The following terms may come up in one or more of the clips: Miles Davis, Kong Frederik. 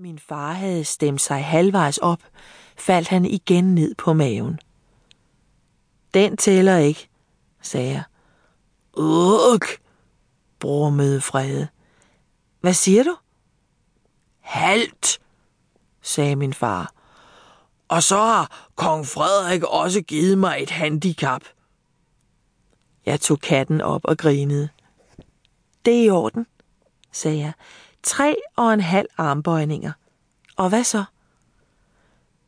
min far havde stemt sig halvvejs op, faldt han igen ned på maven. Den tæller ikke, sagde jeg. Ugh, brummede Frede. Hvad siger du? Halt, sagde min far. Og så har Kong Frederik også givet mig et handicap. Jeg tog katten op og grinede. Det er i orden, sagde jeg. 3,5 armbøjninger. Og hvad så?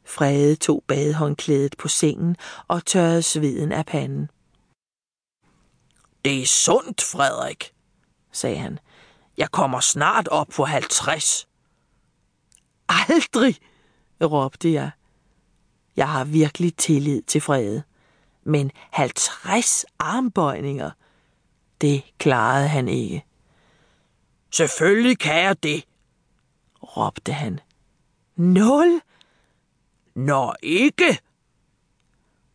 Frede tog badehåndklædet på sengen og tørrede sveden af panden. Det er sundt, Frederik, sagde han. Jeg kommer snart op på 50. Aldrig, råbte jeg. Jeg har virkelig tillid til Frede. Men 50 armbøjninger, det klarede han ikke. Selvfølgelig kan jeg det, råbte han. 0? Nå ikke!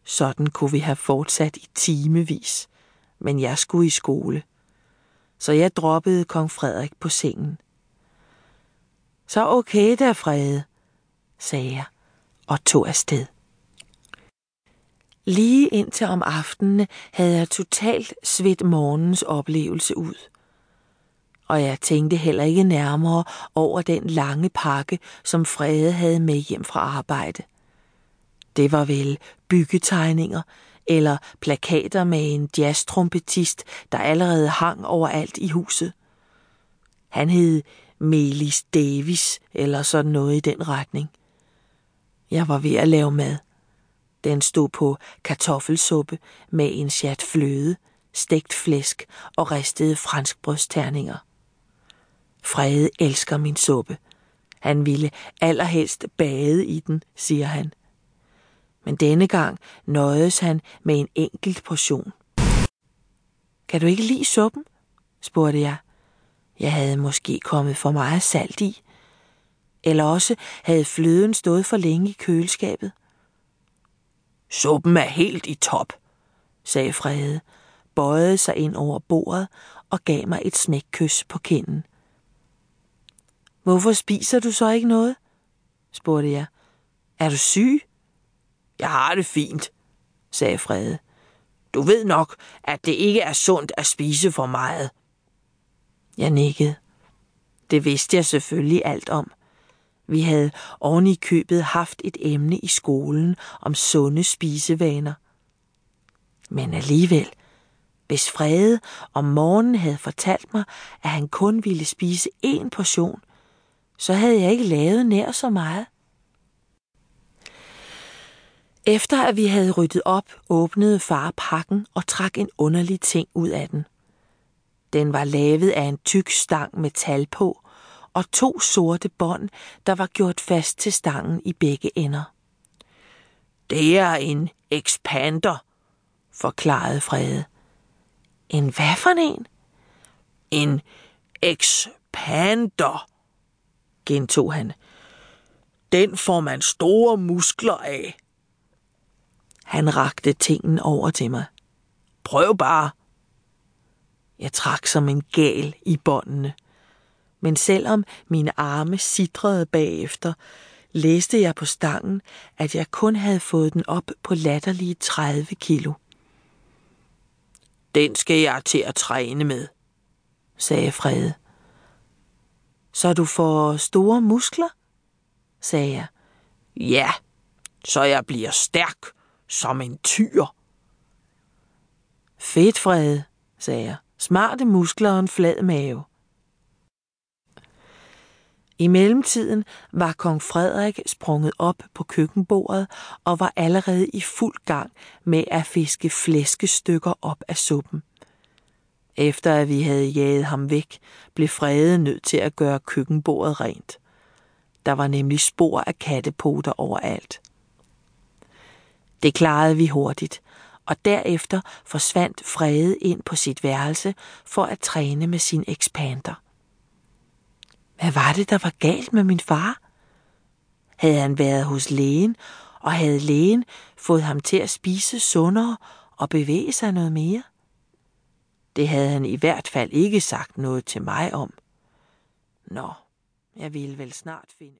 Sådan kunne vi have fortsat i timevis, men jeg skulle i skole. Så jeg droppede Kong Frederik på sengen. Så okay da, Frede, sagde jeg og tog afsted. Lige indtil om aftenen havde jeg totalt svedt morgens oplevelse ud. Og jeg tænkte heller ikke nærmere over den lange pakke, som Frede havde med hjem fra arbejde. Det var vel byggetegninger eller plakater med en jazztrompetist, der allerede hang overalt i huset. Han hed Miles Davis eller sådan noget i den retning. Jeg var ved at lave mad. Den stod på kartoffelsuppe med en sjat fløde, stegt flæsk og ristede franskbrødsterninger. Frede elsker min suppe. Han ville allerhelst bade i den, siger han. Men denne gang nøjes han med en enkelt portion. Kan du ikke lide suppen? spurgte jeg. Jeg havde måske kommet for meget salt i. Eller også havde fløden stået for længe i køleskabet. Suppen er helt i top, sagde Frede, bøjede sig ind over bordet og gav mig et smækkys på kinden. Hvorfor spiser du så ikke noget? spurgte jeg. Er du syg? Jeg har det fint, sagde Frede. Du ved nok, at det ikke er sundt at spise for meget. Jeg nikkede. Det vidste jeg selvfølgelig alt om. Vi havde oven i købet haft et emne i skolen om sunde spisevaner. Men alligevel, hvis Frede om morgenen havde fortalt mig, at han kun ville spise 1 portion, så havde jeg ikke lavet nær så meget. Efter at vi havde ryddet op, åbnede far pakken og trak en underlig ting ud af den. Den var lavet af en tyk stang med tal på, og 2 sorte bånd, der var gjort fast til stangen i begge ender. Det er en expander, forklarede Frede. En hvad for en? En expander, gentog han. Den får man store muskler af. Han rakte tingen over til mig. Prøv bare. Jeg trak som en gal i båndene. Men selvom mine arme sitrede bagefter, læste jeg på stangen, at jeg kun havde fået den op på latterlige 30 kilo. Den skal jeg til at træne med, sagde Frede. Så du får store muskler, sagde jeg. Ja, så jeg bliver stærk som en tyr. Fedt, Frede, sagde jeg. Smarte muskler og en flad mave. I mellemtiden var Kong Frederik sprunget op på køkkenbordet og var allerede i fuld gang med at fiske flæskestykker op af suppen. Efter at vi havde jaget ham væk, blev Frede nødt til at gøre køkkenbordet rent. Der var nemlig spor af kattepoter overalt. Det klarede vi hurtigt, og derefter forsvandt Frede ind på sit værelse for at træne med sin expander. Hvad var det, der var galt med min far? Havde han været hos lægen, og havde lægen fået ham til at spise sundere og bevæge sig noget mere? Det havde han i hvert fald ikke sagt noget til mig om. Nå, jeg ville vel snart finde...